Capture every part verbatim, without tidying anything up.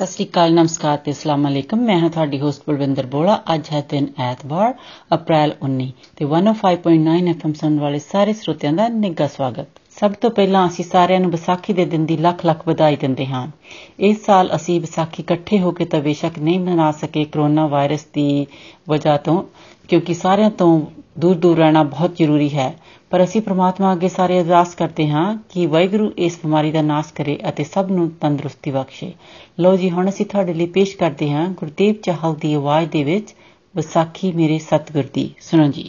ਸਤਿ ਸ੍ਰੀ ਅਕਾਲ, ਨਮਸਕਾਰ ਤੇ ਅਸਲਾਮ ਅਲੈਕਮ। ਮੈਂ ਹਾਂ ਤੁਹਾਡੀ ਹੋਸਟ ਬਲਵਿੰਦਰ ਬੋਲਾ। ਅੱਜ ਹੈ ਦਿਨ ਐਤਵਾਰ ਅਪ੍ਰੈਲ ਉੱਨੀ ਤੇ ਇੱਕ ਸੌ ਪੰਜ ਪੁਆਇੰਟ ਨੌਂ ਐਫਐਮ ਸੁਣਨ ਵਾਲੇ ਸਾਰੇ ਸਰੋਤਿਆਂ ਦਾ ਨਿੱਘਾ ਸਵਾਗਤ। ਸਭ ਤੋਂ ਪਹਿਲਾਂ ਅਸੀਂ ਸਾਰਿਆਂ ਨੂੰ ਵਿਸਾਖੀ ਦੇ ਦਿਨ ਦੀ ਲੱਖ ਲੱਖ ਵਧਾਈ ਦਿੰਦੇ ਹਾਂ। ਇਸ ਸਾਲ ਅਸੀਂ ਵਿਸਾਖੀ ਇਕੱਠੇ ਹੋ ਕੇ ਤਾਂ ਬੇਸ਼ੱਕ ਨਹੀਂ ਮਨਾ ਸਕੇ ਕਰੋਨਾ ਵਾਇਰਸ ਦੀ ਵਜ੍ਹਾ ਤੋਂ, ਕਿਉਂਕਿ ਸਾਰਿਆਂ ਤੋਂ ਦੂਰ ਦੂਰ ਰਹਿਣਾ ਬਹੁਤ ਜ਼ਰੂਰੀ ਹੈ, ਪਰ ਅਸੀਂ ਪ੍ਰਮਾਤਮਾ ਅੱਗੇ ਸਾਰੇ ਅਰਦਾਸ ਕਰਦੇ ਹਾਂ ਕਿ ਵਾਹਿਗੁਰੂ ਇਸ ਬਿਮਾਰੀ ਦਾ ਨਾਸ਼ ਕਰੇ ਅਤੇ ਸਭ ਨੂੰ ਤੰਦਰੁਸਤੀ ਬਖਸ਼ੇ। ਲਓ ਜੀ, ਹੁਣ ਅਸੀਂ ਤੁਹਾਡੇ ਲਈ ਪੇਸ਼ ਕਰਦੇ ਹਾਂ ਗੁਰਦੀਪ ਚਾਹਲ ਦੀ ਆਵਾਜ਼ ਦੇ ਵਿੱਚ ਵਿਸਾਖੀ ਮੇਰੇ ਸਤਿਗੁਰ ਦੀ। ਸੁਣੋ ਜੀ।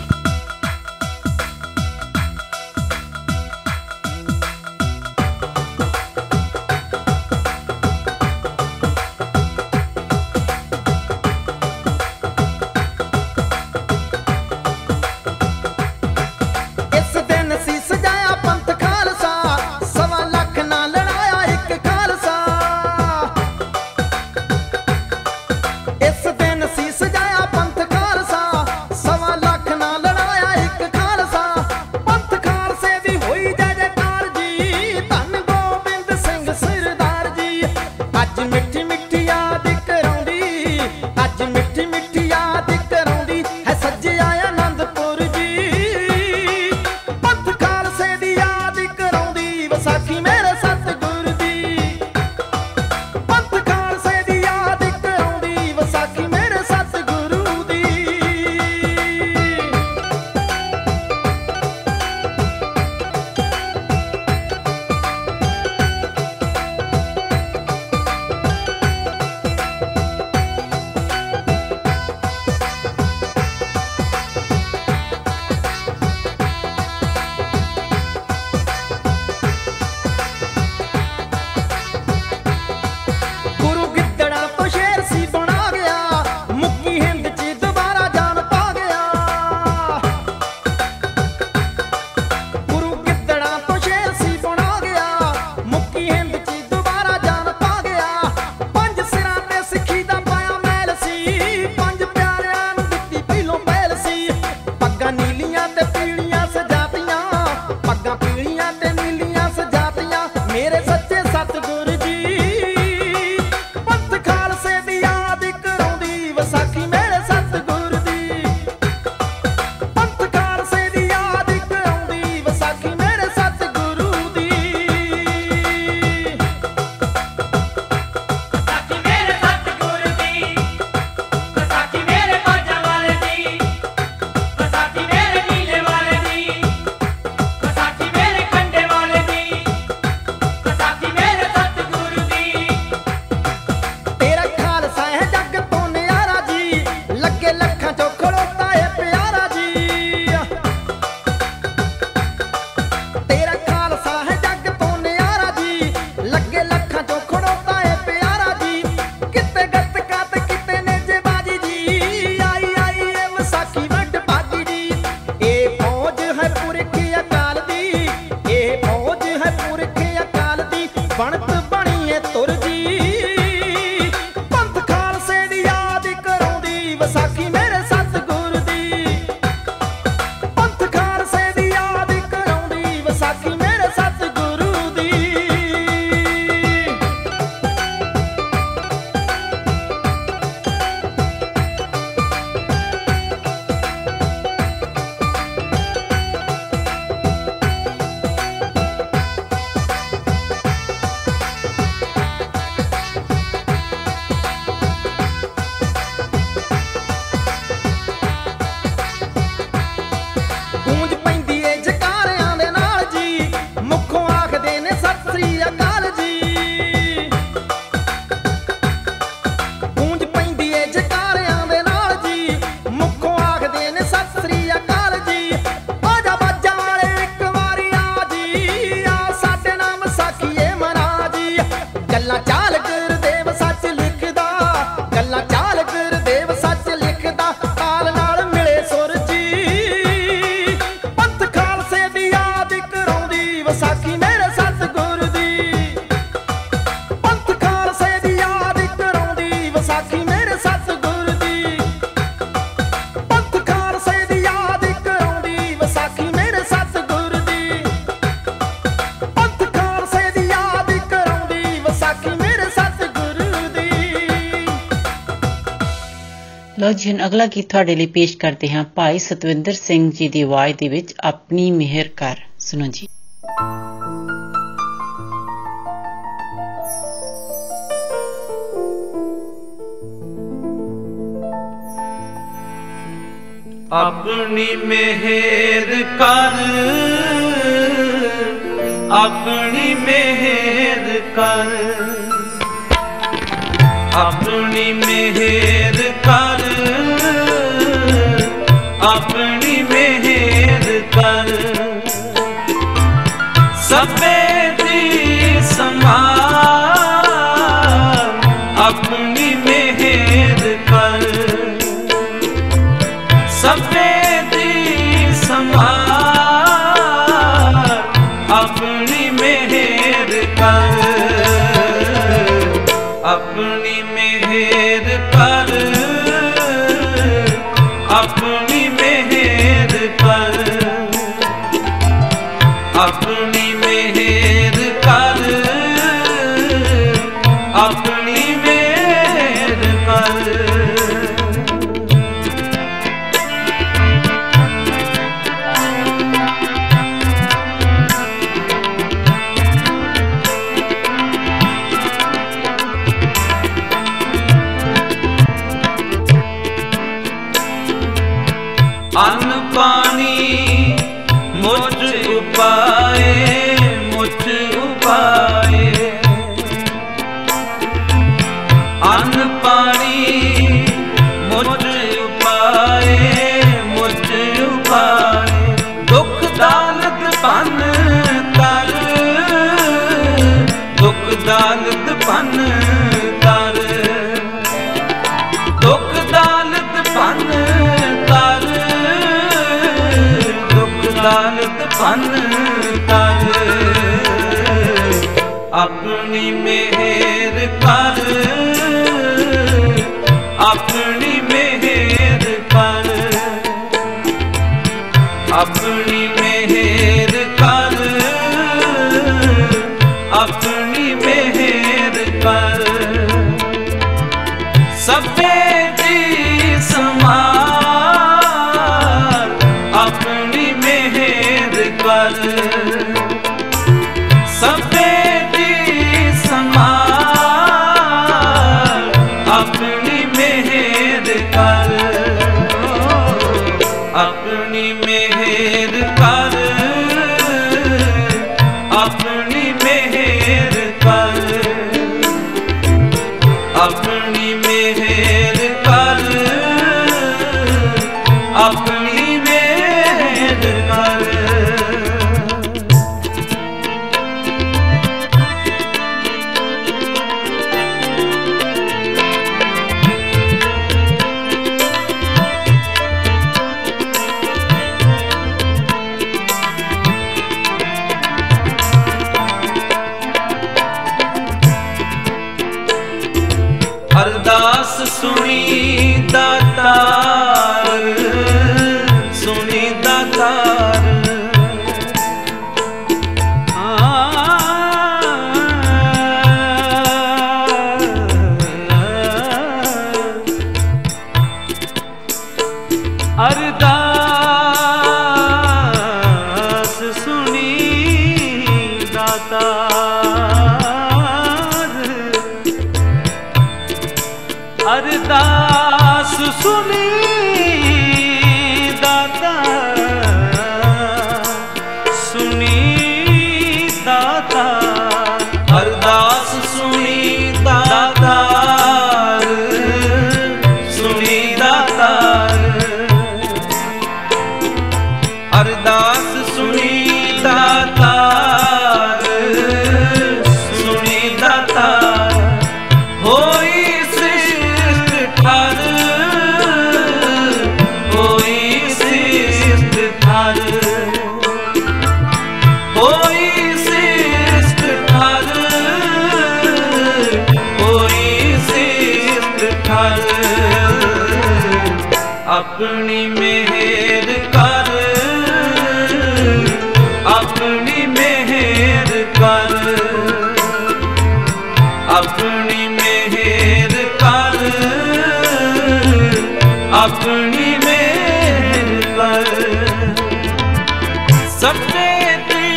ਲਓ ਜੀ, ਅਗਲਾ ਗੀਤ ਤੁਹਾਡੇ ਲਈ ਪੇਸ਼ ਕਰਦੇ ਹਾਂ ਭਾਈ ਸਤਵਿੰਦਰ ਸਿੰਘ ਜੀ ਦੀ ਆਵਾਜ਼ ਦੇ ਵਿੱਚ ਆਪਣੀ ਮਿਹਰ ਕਰ। ਸੁਣੋ ਜੀ। ਆਪਣੀ ਮਿਹਰ ਕਰ, ਆਪਣੀ ਮਿਹਰ ਕਰ, ਆਪਣੀ ਮਿਹਰ ਕਰ, ਆਪਣੀ ਮਿਹਰ ਕਰ, ਸਭੇ ਦੀ ਸੰਭਾਲ ਆਪਣੀ ਮਿਹਰ ਕਰ, ਸਭੇ ਦੀ ਸੰਭਾਲ ਆਪਣੀ ਮਿਹਰ ਕਰ, ਆਪਣੀ ਮਿਹਰ ਕਰ, ਆਪਣੀ ਮਿਹਰ ਕਰ, ਆਪਣੀ ਮਿਹਰ ਕਰ, ਆਪਣੀ ਮਿਹਰ ਕਰ। ਆਪਣੀ ਮਿਹਰ ਕਰ, ਆਪਣੀ ਮਿਹਰ ਕਰ, ਆਪਣੀ ਮਿਹਰ ਕਰ, ਆਪਣੀ ਮਿਹਰ ਕਰ, ਸਭੇ ਦੀ ਸੰਭਾਲ ਆਪਣੀ ਮਿਹਰ ਕਰ, ਆਪਣੀ ਮਿਹਰ ਕਰ, ਆਪਣੀ ਮਿਹਰ ਕਰ, ਆਪਣੀ ਮਿਹਰ ਕਰ, ਆਪਣੀ ਮਿਹਰ ਕਰ। ਸੁਣੀ ਦਾਤਾਰ, ਸੁਣੀ ਦਾਤਾਰ, ਅਰਦਾਸ ਸੁਣੀ ਦਾਤਾਰ, ਅਰਦਾਸ ਸੁਣੀ ਦਾਤਾ, ਸੁਣੀ ਦਾਤਾ, ਅਰਦਾਸ ਸੁਣੀ ਦਾਤਾ, ਸੁਣੀ ਦਾਤਾ, ਅਰਦਾਸ ਸੁਣੀ ਦਾਤਾ, ਸੁਣੀ ਦਾਤਾ, ਹੋਈ ਆਪਣੀ ਮਿਹਰ ਕਰ, ਆਪਣੀ ਮਿਹਰ ਕਰ, ਆਪਣੀ ਮਿਹਰ ਕਰ, ਆਪਣੀ ਮੇਰ ਪਰ ਸਭੇ ਦੀ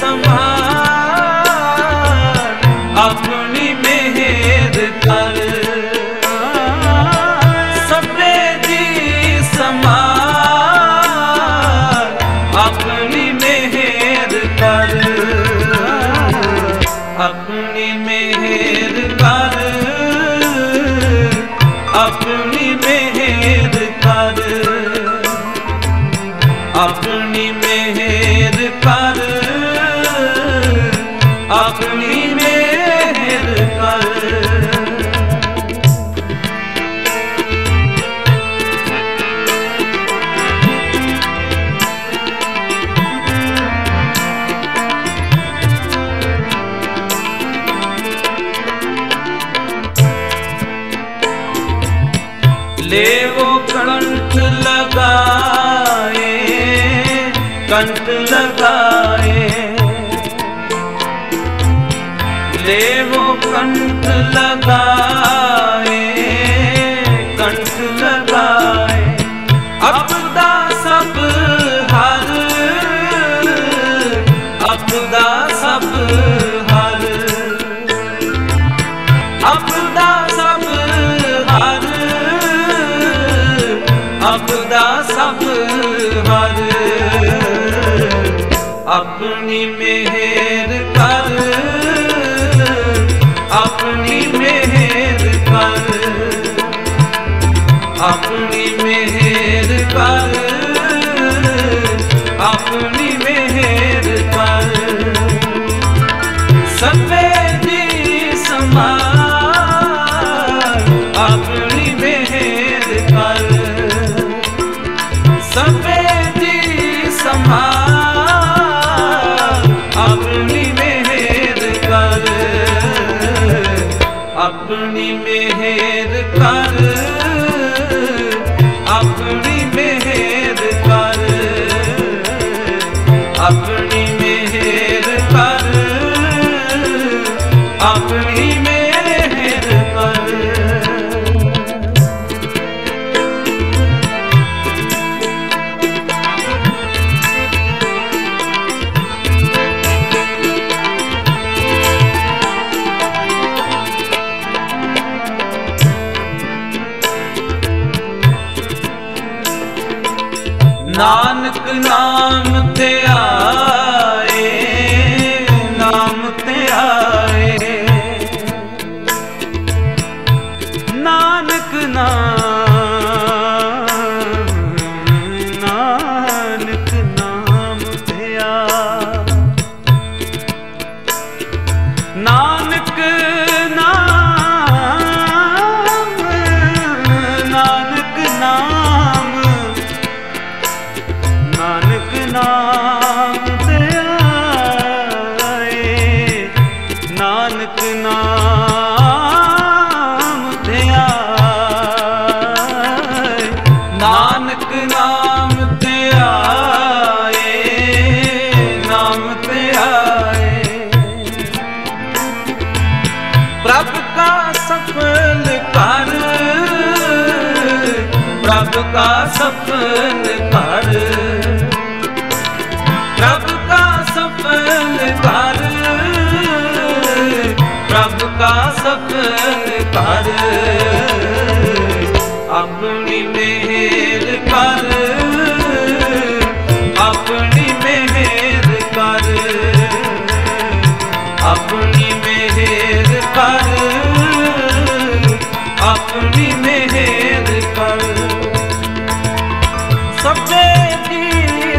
ਸਮਾਨ ਆਪਣੀ ਮੇਰ ਪਰ ਸਭੇ ਦੀ ਸਮਾਨ ਆਪਣੀ ਮੇਰ ਪਰ ਆਪਣੀ ਮੇਰ ਪਰ ਆਪਣੀ ਮਿਹਰ ਕਰ ਆਪਣੀ ਮਿਹਰ ਕਰ ਆਪਣੀ ਮਿਹਰ ਕਰ ਕੰਠ ਲਗਾਏ ਲੇਵੋ ਕੰਠ ਲਗਾਏ ਕੰਠ ਲਗਾਏ ਆਪਦਾ ਸਭ ਹਰ ਆਪਦਾ ਸਭ ਹਰ ਆਪਦਾ ਸਭ ਹਰ ਆਪਦਾ ਸਭ ਹਰ ਆਪਣੀ ਮਿਹਰ ਕਰ ਆਪਣੀ ਮਿਹਰ ਕਰ ਆਪਣੀ ਮਿਹਰ ਕਰ ਆਪਣੀ ਮਿਹਰ ਕਰ ਸਭੇ ਦੀ ਸਮਾਨ ਆਪਣੀ ਮਿਹਰ ਕਰ ਸਭੇ ਦੀ ਸਮਾਨ ਆਪਣੀ ਮਿਹਰ ਕਰ ਆਪਣੀ ਮਿਹਰ ਕਰ ਆਪਣੀ ਮਿਹਰ ਕਰ ਆਪਣੀ ਮਿਹਰ ਕਰ ਨਾਨਕ ਨਾਮ ਤੇ ਆਏ ਨਾਮ ਤੇ ਆਏ ਨਾਨਕ ਨਾਮ ਨਾਨਕ ਨਾਮ ਤੇ ਆ ਨਾਨਕ ਨਾਮ ਨਾਨਕ ਨਾਮ ਨਾਮ ਤੇ ਆਏ ਨਾਨਕ ਨਾਮ ਤੇ ਆਏ ਨਾਨਕ ਨਾਮ ਤੇ ਆਏ ਨਾਮ ਤੇ ਆਏ ਪ੍ਰਭ ਕਾ ਸਫਲ ਕਰ ਪ੍ਰਭ ਕਾ ਸਫਲ ਕਰ ਪ੍ਰਭ ਕਾ ਸਫਲ ਕਰ ਪ੍ਰਭ ਕਾ ਸਫਲ ਕਰ ਆਪਣੀ ਮਿਹਰ ਕਰ ਆਪਣੀ ਮਿਹਰ ਕਰ ਆਪਣੀ ਮਿਹਰ ਕਰ ਆਪਣੀ ਮਿਹਰ ਕਰ ਸਭੇ ਦੀ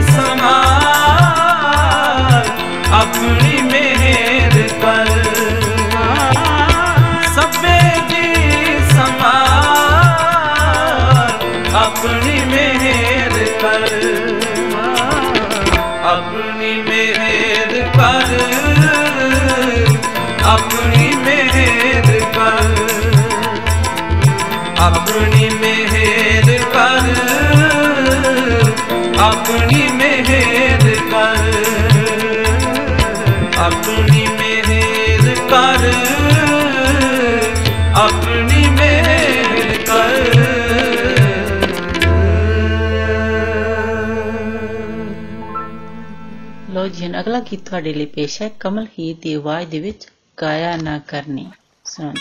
ਸਮਾਨ ਆਪਣੀ ਮਿਹਰ ਕਰ ਸਭੇ ਦੀ ਸਮਾਨ ਆਪਣੀ ਮਿਹਰ ਕਰ ਆਪਣੀ ਮਿਹਰ ਕਰ ਆਪਣੀ ਮਿਹਰ ਕਰ ਆਪਣੀ ਮਿਹਰ ਕਰ ਆਪਣੀ ਮਿਹਰ ਕਰ ਆਪਣੀ ਮਿਹਰ ਕਰ ਆਪਣੀ ਮਿਹਰ ਕਰ ਆਲੋਚਨ। ਅਗਲਾ ਗੀਤ ਤੁਹਾਡੇ ਲਈ ਪੇਸ਼ ਹੈ ਕਮਲ ਹੀਰ ਦੀ ਆਵਾਜ਼ ਦੇ ਵਿੱਚ ਕਾਇਆ ਨਾ ਕਰਨੀ। ਸੁਣੋ।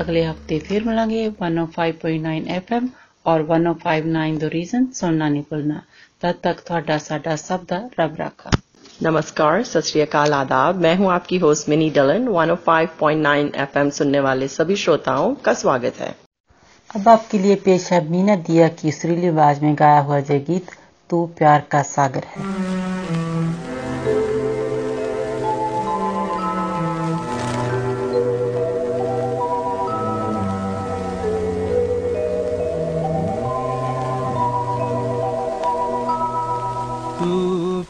ਅਗਲੇ ਹਫ਼ਤੇ ਫਿਰ ਮਿਲਾਂਗੇ ਇੱਕ ਸੌ ਪੰਜ ਪੁਆਇੰਟ ਨੌਂ ਐਫ ਐਮ ਔਰ ਇੱਕ ਸੌ ਪੰਜ ਪੁਆਇੰਟ ਨੌਂ ਦਾ ਰੀਜ਼ਨ ਸੁਣਨਾ ਨਹੀਂ ਭੁੱਲਣਾ। ਤਦ ਤੱਕ ਤੁਹਾਡਾ ਸਾਡਾ ਸਭ ਦਾ ਰੱਬ ਰਾਖਾ। नमस्कार, सत श्री अकाल, आदाब। मैं हूं आपकी होस्ट मिनी डलन। एक सौ पाँच पॉइंट नौ एफ एम सुनने वाले सभी श्रोताओं का स्वागत है। अब आपके लिए पेश है मीना दिया की सुरीली आवाज में गाया हुआ जय गीत तू प्यार का सागर है।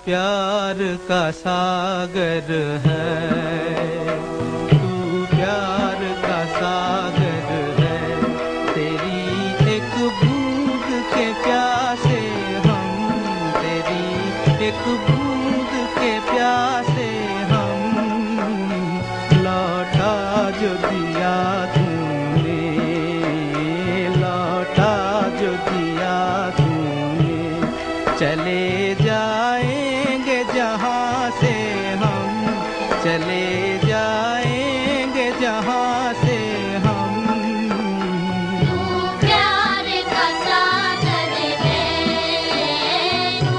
प्यार का सागर है, तू प्यार का सागर है, तेरी एक बूंद के प्यासे हम, तेरी एक बूंद के प्यासे हम, लौटा जो दिया तूने, लौटा जो दिया तूने, चले चले जाएंगे जहाँ से हम। तू प्यार का सागर है, तू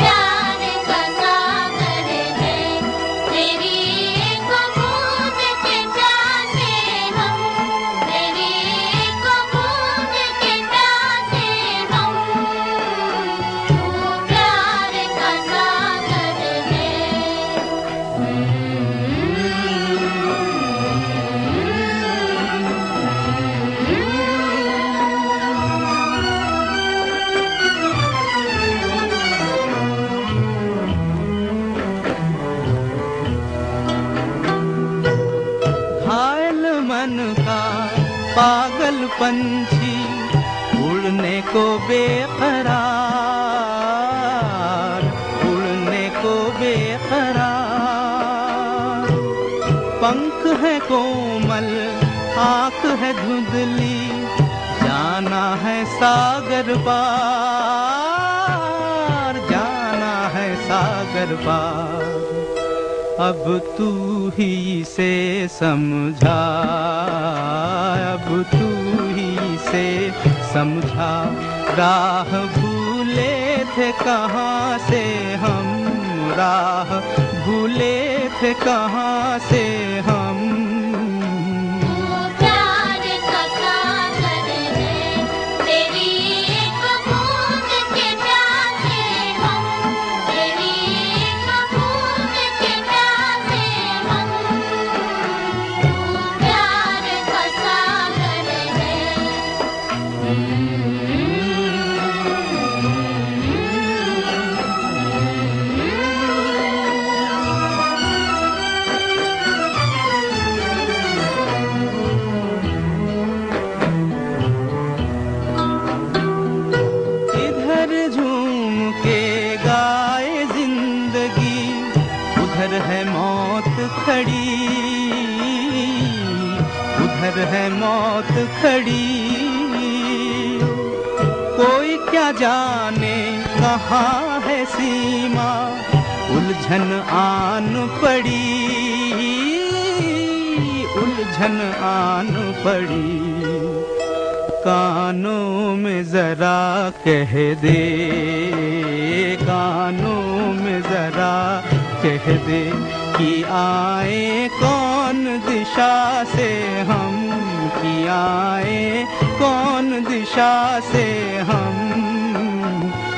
प्यार का सागर है, तेरी एक बूंद के प्यासे हम, तेरी एक बूंद के प्यासे हम, तू प्यार का सागर है। Mm-hmm. को बेकरार, उड़ने को बेकरार। पंख है कोमल, आँख है धुंधली, जाना है सागर पार, जाना है सागर पार। अब तू ही से समझा, अब तू ही से समझा। राह भूले थे कहाँ से हम, राह भूले थे कहाँ से हम। प्यार का सागर है तेरी एक बूंद के प्यासे हम, तेरी एक बूंद के प्यासे हम। प्यार का सागर है। उधर है मौत खड़ी, कोई क्या जाने कहाँ है सीमा, उलझन आन पड़ी, उलझन आन पड़ी। कानों में जरा कह दे, कानों में जरा कह दे कि आए कौन दिशा से हम, कि आए कौन दिशा से हम।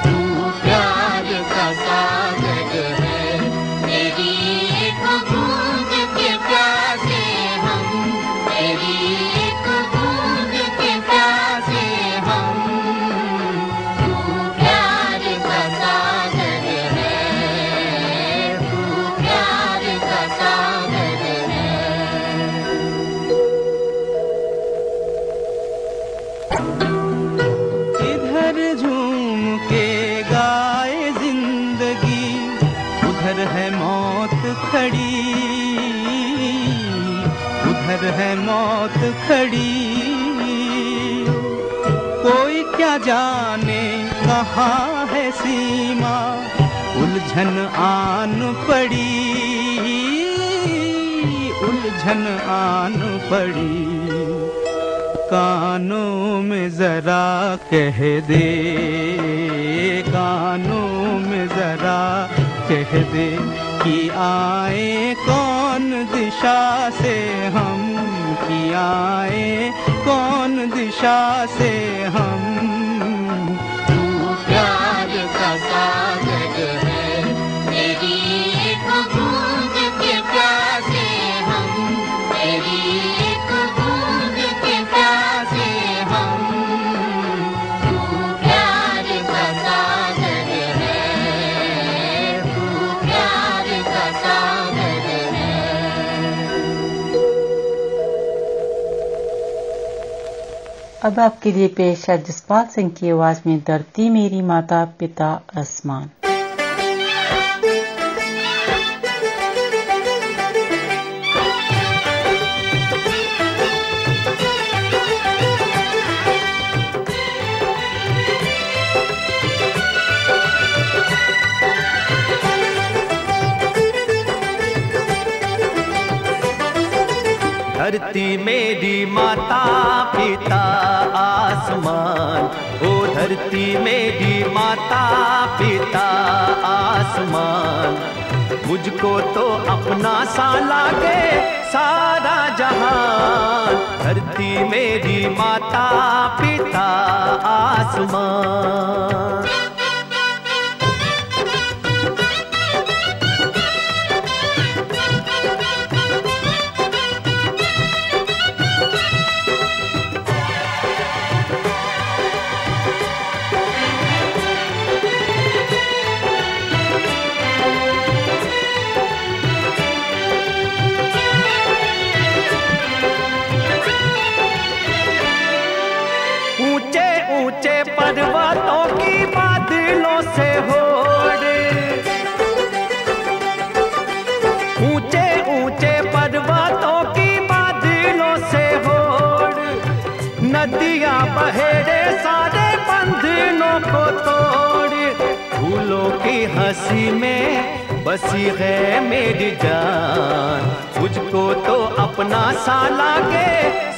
तू प्यार का सागर है तेरी एक बूंद के प्यासे हम, तेरी एक बूंद के प्यासे हम। तू प्यार का सागर है, तू प्यार का सागर है। इधर झूम के गाए जिंदगी, उधर है मौत खड़ी, उधर है मौत खड़ी। कोई क्या जाने कहाँ है सीमा, उलझन आन पड़ी, उलझन आन पड़ी। कानों में जरा कह दे, कानों में जरा कह दे कि आए कौन दिशा से हम, कि आए कौन दिशा से हम। तू प्यार का सागर है तेरी एक बूंद के प्यासे हम, तेरी एक बूंद के प्यासे हम। तू प्यार का सागर है, तू प्यार का सागर है। अब आपके लिए पेश है जसपाल सिंह की आवाज में धरती मेरी माता पिता आसमान। धरती मेरी माता पिता आसमान, ओ धरती मेरी माता पिता आसमान। मुझको तो अपना सा लागे सारा जहान, धरती मेरी माता पिता आसमान। बहेड़े सारे बंधनों को तोड़, फूलों की हंसी में बसी है मेरी जान, मुझको तो अपना सा लागे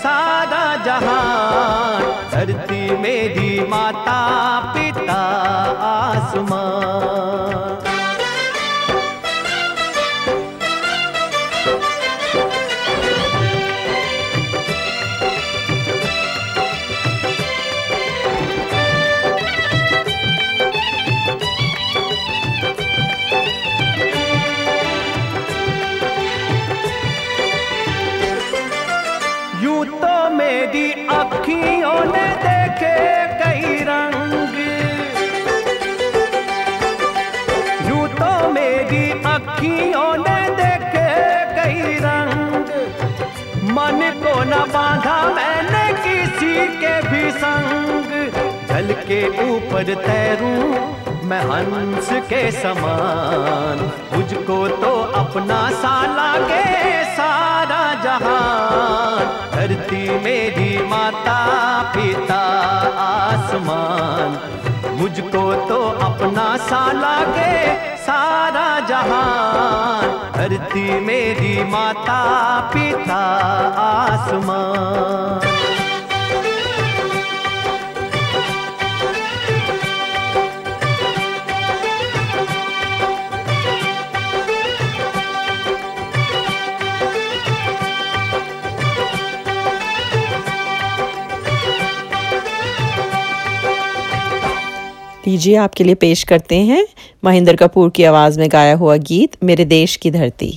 सारा जहान, धरती मेरी माता पिता आसमान। अखियों ने देखे कई रंग, यूं तो मेरी अखियों ने देखे कई रंग, मन को न बांधा मैंने किसी के भी संग, जल के ऊपर तैरूं मैं हंस के समान, मुझको तो अपना सा लागे सारा जहान, धरती मेरी माता पिता आसमान, मुझको तो अपना सा लागे सारा जहान, धरती मेरी माता पिता आसमान। लीजिए आपके लिए पेश करते हैं महेंद्र कपूर की आवाज में गाया हुआ गीत मेरे देश की धरती।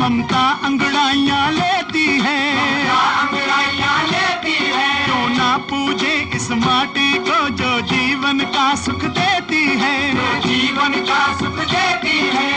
ममता अंगड़ाइयाँ लेती है, अंगड़ाइयाँ लेती है। क्यों ना पूजे इस माटी को जो जीवन का सुख देती है, जीवन का सुख देती है।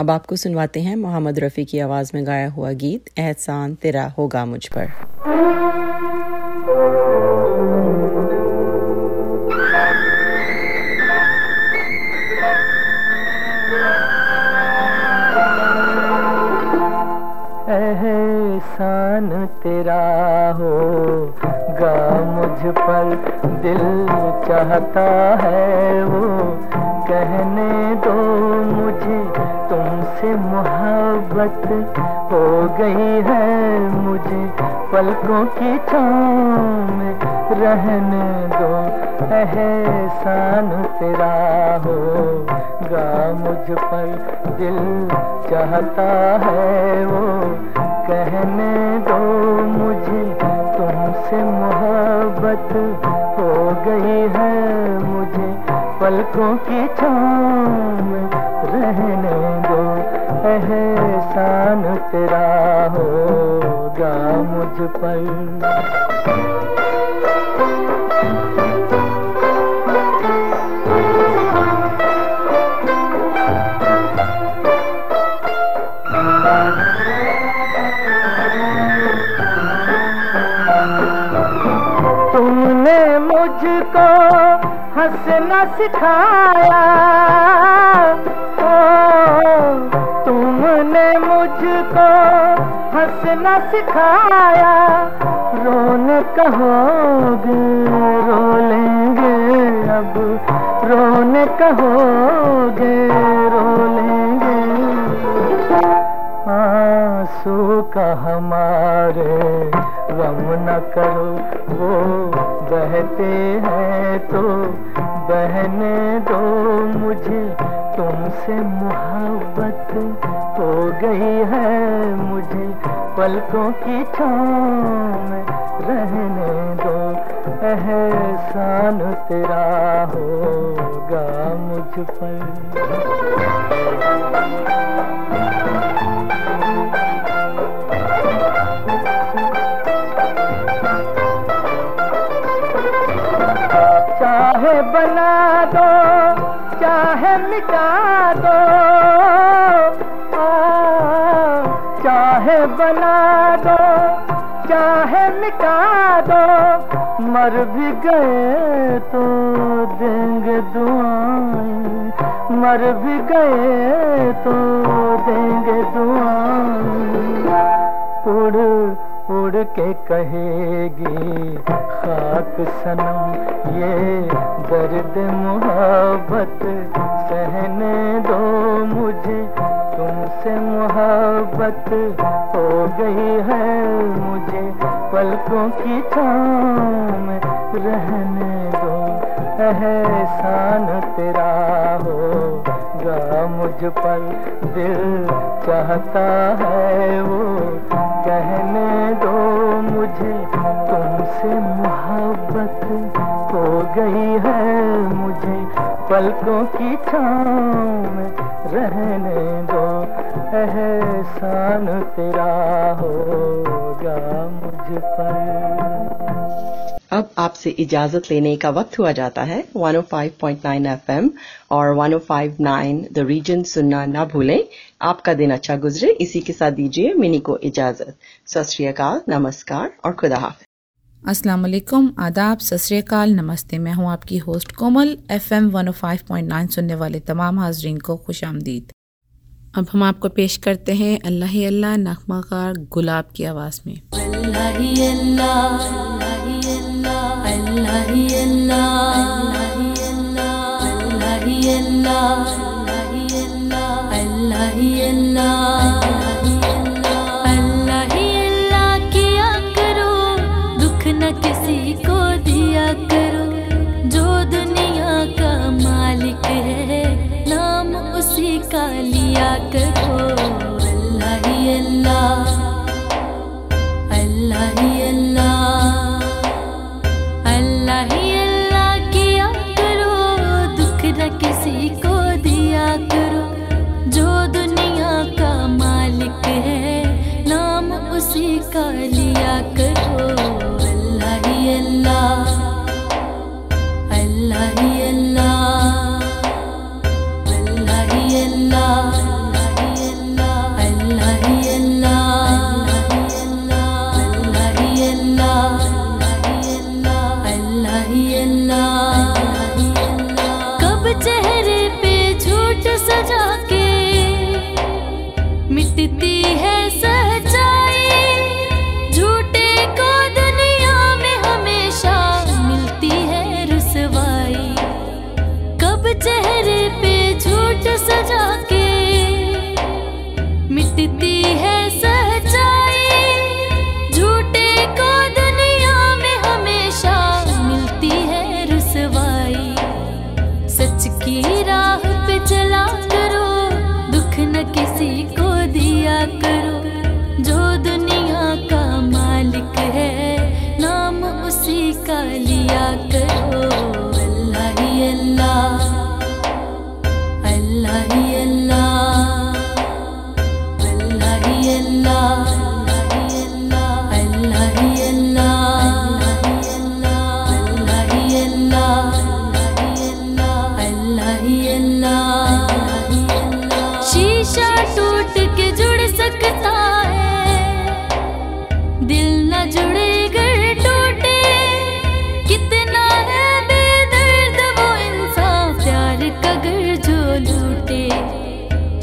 अब आपको सुनवाते हैं मोहम्मद रफ़ी की आवाज़ में गाया हुआ गीत एहसान तेरा होगा मुझ पर। एहसान तेरा होगा मुझ पर, दिल चाहता है वो कहने दो मुझे तुमसे मोहब्बत हो गई है, मुझे पलकों की छाँव में रहने दो। एहसान तेरा होगा मुझ पर, दिल चाहता है वो कहने दो मुझे तुमसे मोहब्बत हो गई है, मुझे पलकों की छाँव में रहने दो। एहसान तेरा होगा मुझ पर। मुझको हंसना सिखाया ओ, हंसना सिखाया, रोने कहोगे रो लेंगे, अब रोने कहोगे रो लेंगे। आंसू का हमारे गम न करो, वो बहते हैं तो बहने दो। मुझे तुमसे मोहब्बत हो गई है, मुझे पलकों की छाँव में रहने दो। एहसान तेरा होगा मुझ पर। चाहे बना दो चाहे मिटा दो, चाहे बना दो चाहे मिटा दो, मर भी गए तो देंगे दुआएं, मर भी गए तो देंगे दुआएं। उड़ उड़ के कहेगी खाक सनम ये दर्द मोहब्बत, सहने दो। मुझे तुमसे मोहब्बत हो गई है, मुझे पलकों की छाँव में रहने दो। एहसान तेरा होगा मुझ पर, दिल चाहता है वो कहने दो। मुझे तुमसे मोहब्बत हो गई है, मुझे पलकों की छाँव में रहने दो। एहसान तेरा होगा मुझ पर। अब आपसे इजाजत लेने का वक्त हुआ जाता है। एक सौ पाँच पॉइंट नौ एफएम और एक सौ पाँच पॉइंट नौ द रीजन सुनना ना भूलें। आपका दिन अच्छा गुजरे, इसी के साथ दीजिए मिनी को इजाजत। सत श्री अकाल, नमस्कार और खुदा हाफिज। अस्सलाम वालेकुम, आदाब, सत श्री अकाल, नमस्ते। मैं हूं आपकी होस्ट कोमल। एफएम एक सौ पाँच पॉइंट नौ सुनने वाले तमाम हाजरीन को खुश आमदीद। अब हम आपको पेश करते हैं अल्लाह ही अल्लाह नगमाकार गुलाब की आवाज़ में। अल्लाह ही अल्लाह, अल्लाह ही अल्लाह, अल्लाह ही अल्लाह, अल्लाह ही अल्लाह।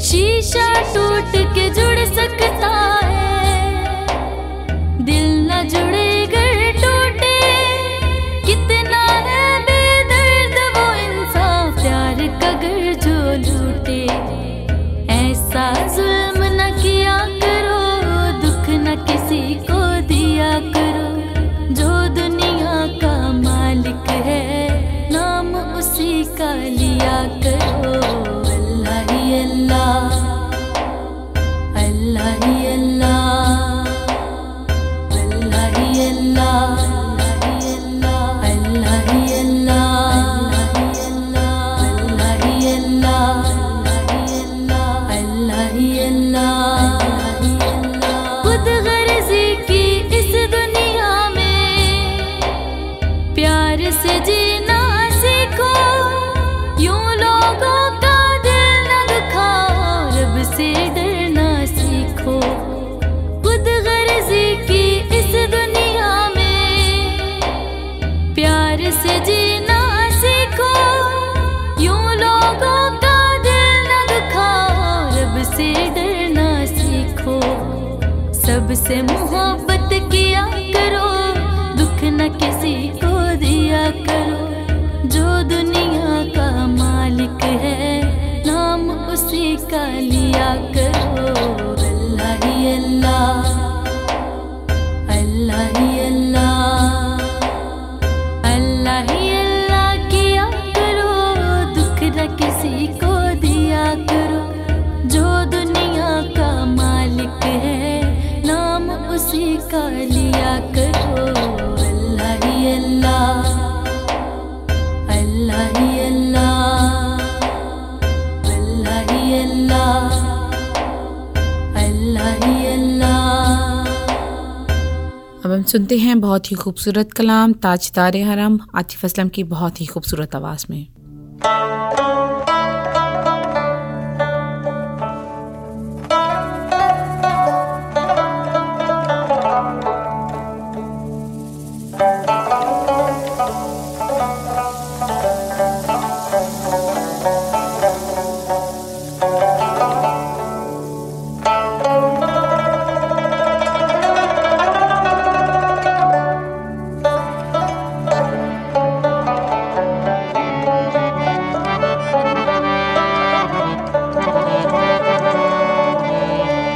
शीशा टूट के जुड़ सकता है, रब से मोहब्बत किया करो, दुख न किसी को दिया करो। जो दुनिया का मालिक है, नाम उसी का लिया करो। अल्लाह ही अल्लाह, अल्लाह ही अल्लाह, अल्लाह ही अल्लाह किया करो, दुख न किसी को दिया करो। जो दुनिया का मालिक है, नाम उसी का लिया करो। अल्लाह ही अल्लाह, अल्लाह ही अल्लाह, अल्लाह ही अल्लाह, अल्लाह ही अल्लाह। अब हम सुनते हैं बहुत ही खूबसूरत कलाम ताजदारे हरम आतिफ असलम की बहुत ही खूबसूरत आवाज़ में।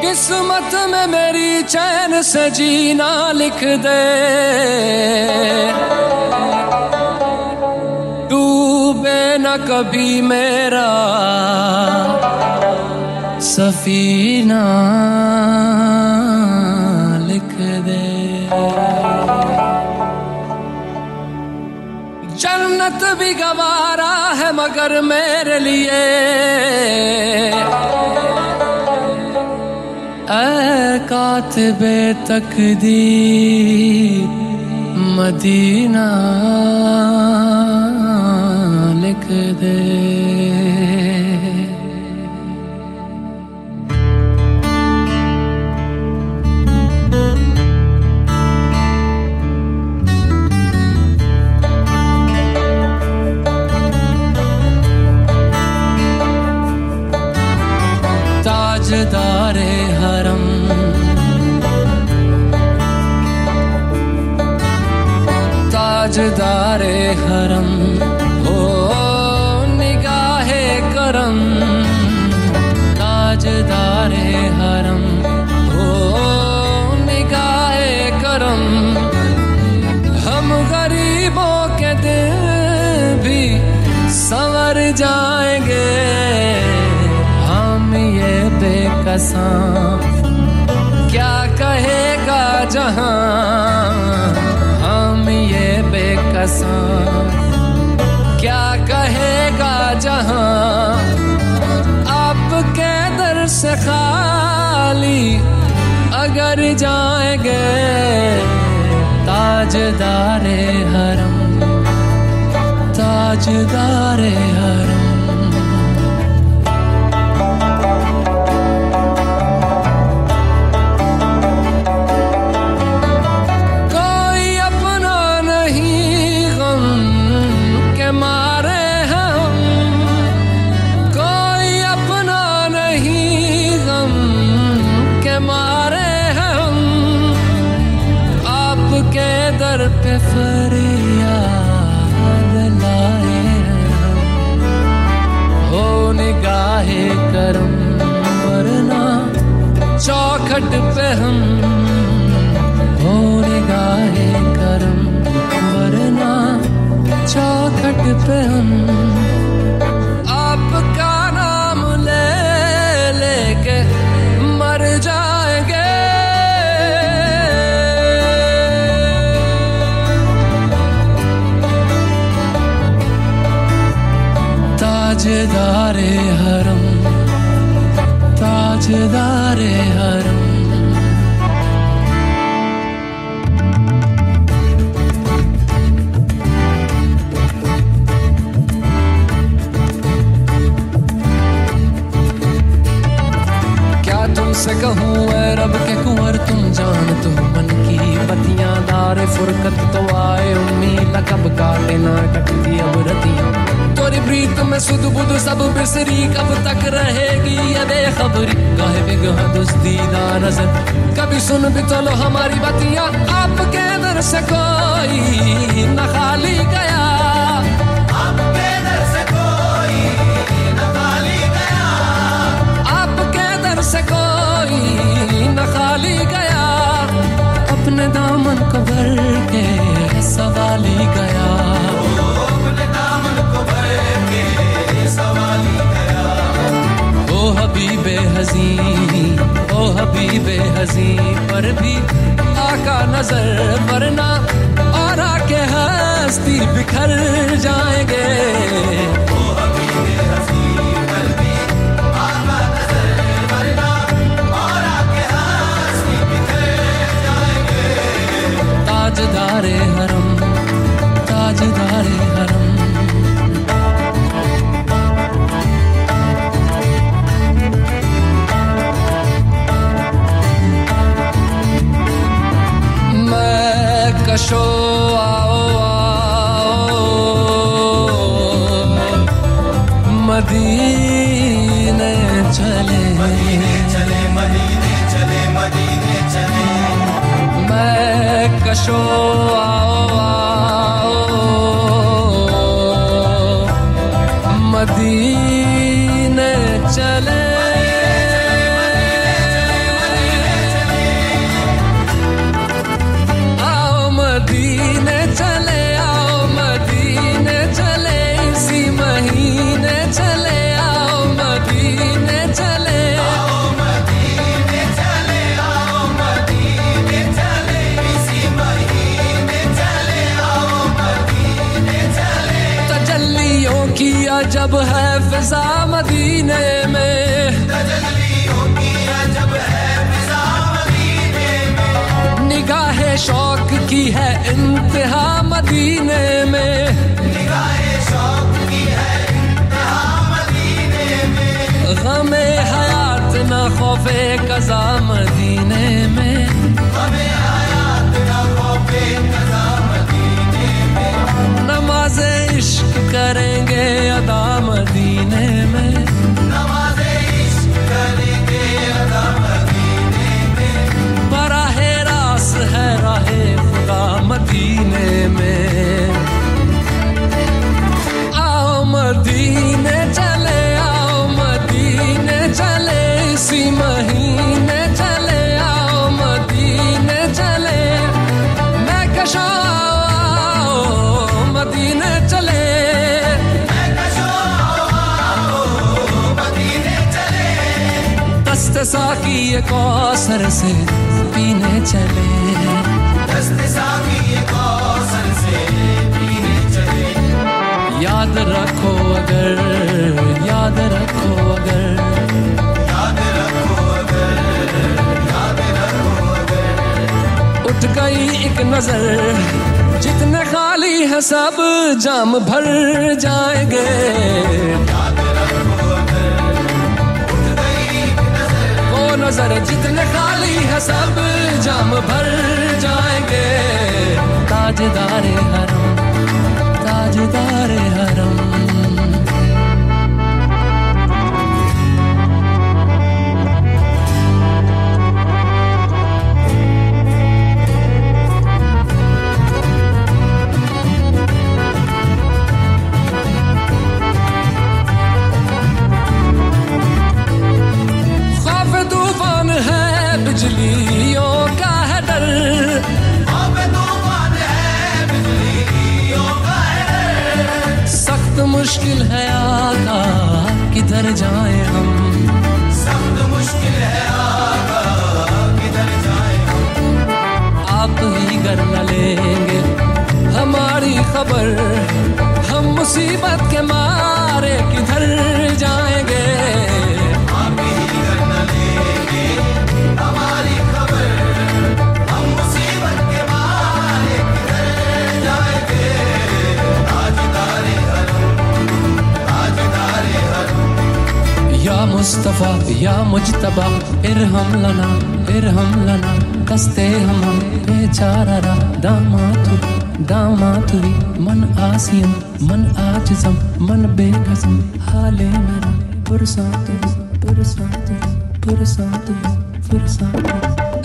किस्मत में मेरी चैन से जीना लिख दे, डूबे न कभी मेरा सफीना लिख दे। जन्नत भी गवारा है मगर मेरे लिए, कातिबे तकदीर मदीना लिख दे। ताजदारे हरम ताजदारे हरम हो निगाहे करम, ताजदारे हरम हो निगाहे करम। हम गरीबों के दिल भी संवर जाएंगे, हम ये बेकसां क्या कहेगा जहां, क्या कहेगा जहां। आपके दर से खाली अगर जाएंगे, ताजदारे हरम ताजदारे हरम। फरियाद लाए हो निगाहे करम, वरना चौखट पे हम हो निगाहे करम, वरना चौखट पे हम। आपका नाम ले लेके मर जाएंगे, ताजदारे हरम ताजदारे हरम। सुध बुध सब बिसरी, कब तक रहेगी ये बेखबरी, काहे में गहा दोस्तीदा नजर। कभी सुन भी तो लो हमारी बतिया, आपके दर से कोई न खाली गया, आपके दर से कोई न खाली गया, आपके दर से कोई न खाली गया, अपने दामन को भर के सवाली गया, अपने दामन को भर के सवाली गया। ओ हबीबे हज़ीं, ओ हबीबे हज़ीं, पर भी आका नजर वरना और आके हस्ती बिखर जाएंगे। ओ हबीबे हज़ीं, पर भी आका नजर वरना और आके हस्ती बिखर जाएंगे। ताजदारे हरम, ताजदारे हरम, कशो आओ आओ मदीने चले, मदीने चले, मदीने चले, मदीने चले। मैं कशो आओ आओ मदीने चले। जब है फिजा मदीने में, तजल्लियों की जब है फिजा मदीने में, निगाहे शौक की है इंतहा मदीने में, निगाहे शौक की है इंतहा मदीने में, गमे हयात न खौफे कजा मदीने में, गमे हयात न खौफे कजा मदीने में। नमाज़े इश्क करेंगे अदा मदीने में, नमाज़े इश्क करेंगे अदा मदीने में, बराहे रास है राहे खुदा मदीने में। आओ मदीने चले, आओ मदीने चले, इसी महीने चले, आओ मदीने चले। मैं कशो आओ मदीने चले, दस्ते साकी ये कौसर से पीने चले, दस्ते साकी ये कौसर से पीने चले। याद रखो अगर, याद रखो अगर, याद रखो अगर, याद रखो अगर। उठ गई एक नजर, जितने खाली है सब जाम भर जाएंगे। नजर जितने खाली है सब जाम भर जाएंगे। ताजदारे हरम, ताजदारे हरम, बिजलियों का है डर, तूफान है बिजलियों का है डर। सख्त मुश्किल है आका किधर जाए हम, सख्त मुश्किल है आका किधर जाए हम। आप ही घर न लेंगे हमारी खबर, हम मुसीबत के मारे किधर जाएंगे। या मुस्तफा या मुज्तबा इरहम लना, इरहम लना, दस्ते हम बेचारा दामातु, दामा तुरी मन आसियम मन आजम मन बेकसम हाले मेरा फुरसत फुरसत फुरसत फुरसत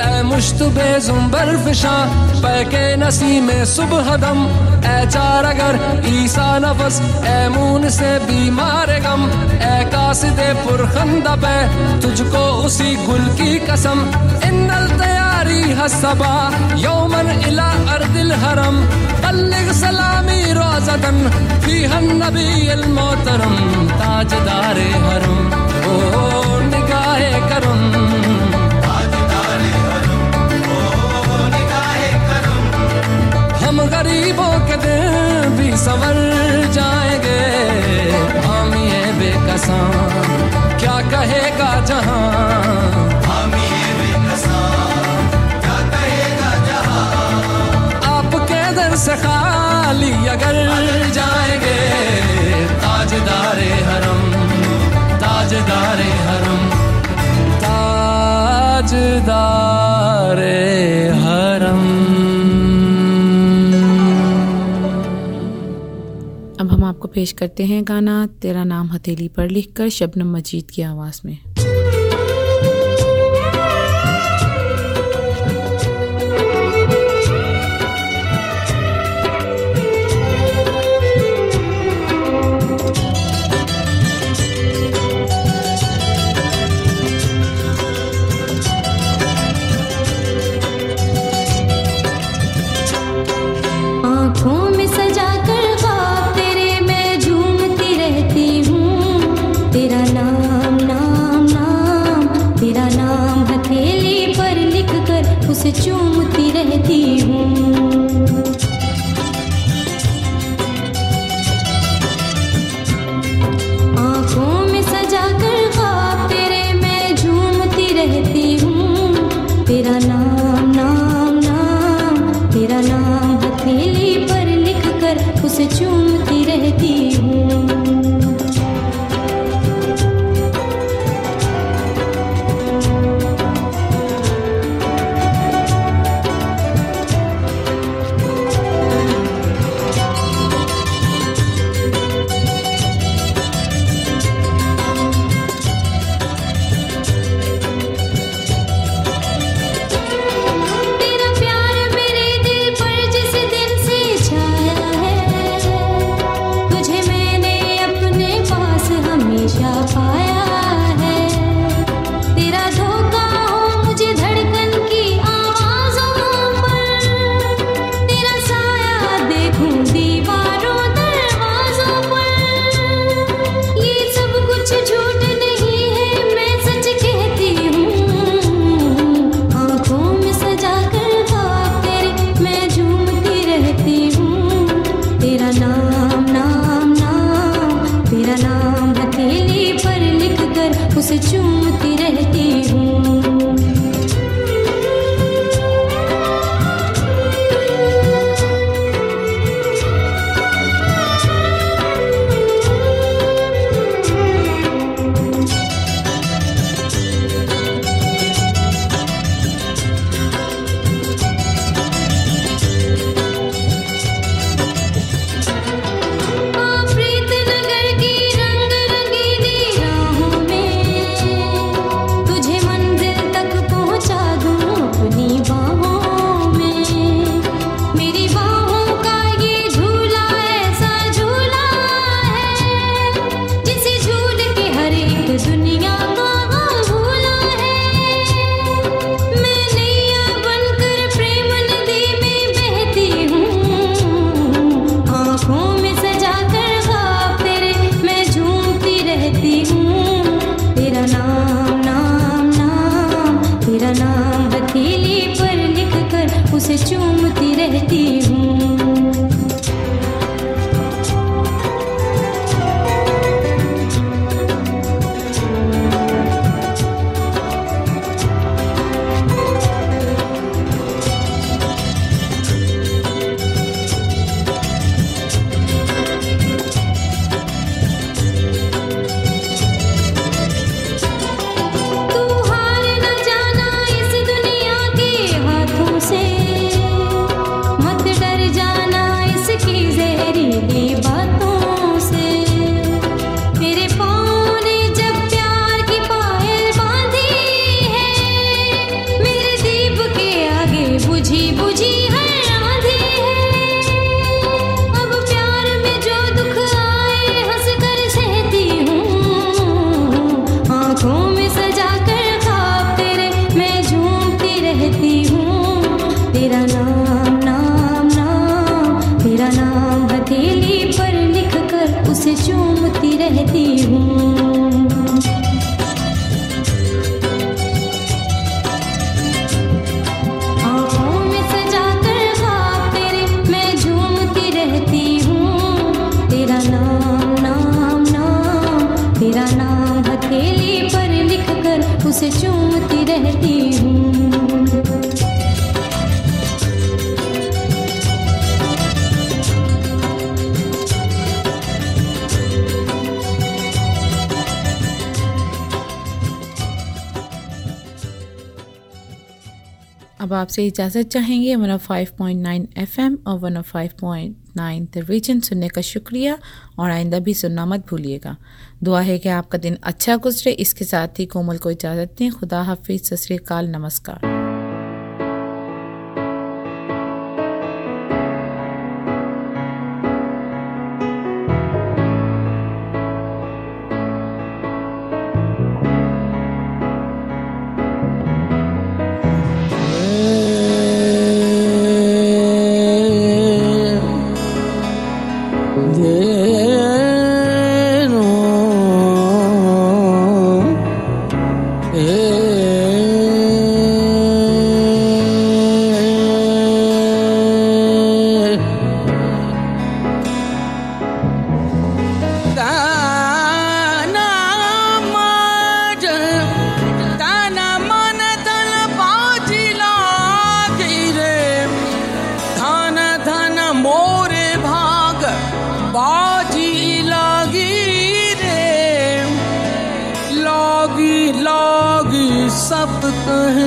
ऐ मुश्तबे जुम्बर फिशा पैके नसीम सुबह दम ऐ चारगर ईसा नफस ऐ मून से बीमार गम ऐ कासिदे पुरखंदा पै तुझको उसी गुल की कसम इन्नल तैयारी हसबा यौमन इला अर्दिल हरम बल्लिग सलामी रोजतन फीहन नबी मोहतरम ताजदारे हरम ओ निगाहे करम गरीबों के दिल भी संवर जाएंगे हामी है बेकसां क्या कहेगा जहां हामी है बेकसां क्या कहेगा जहां आपके दर से खाली अगर जाएंगे ताजदारे हरम ताजदारे हरम ताजदारे हरम। अब हम आपको पेश करते हैं गाना तेरा नाम हथेली पर लिखकर शबनम मजीद की आवाज़ में। चूमती रहती हूँ जाना तेरा नाम नाम नाम, तेरा नाम हथेली पर लिख कर उसे चूमती रहती हूँ। उसे चूमती रहती हूँ। अब आपसे इजाज़त चाहेंगे। One O five point nine F M और one O five point nine the region सुनने का शुक्रिया, और आइंदा भी सुनना मत भूलिएगा। दुआ है कि आपका दिन अच्छा गुजरे। इसके साथ ही कोमल को इजाज़त दें। खुदा हाफिज़, सत श्री अकाल, नमस्कार। Uh-huh.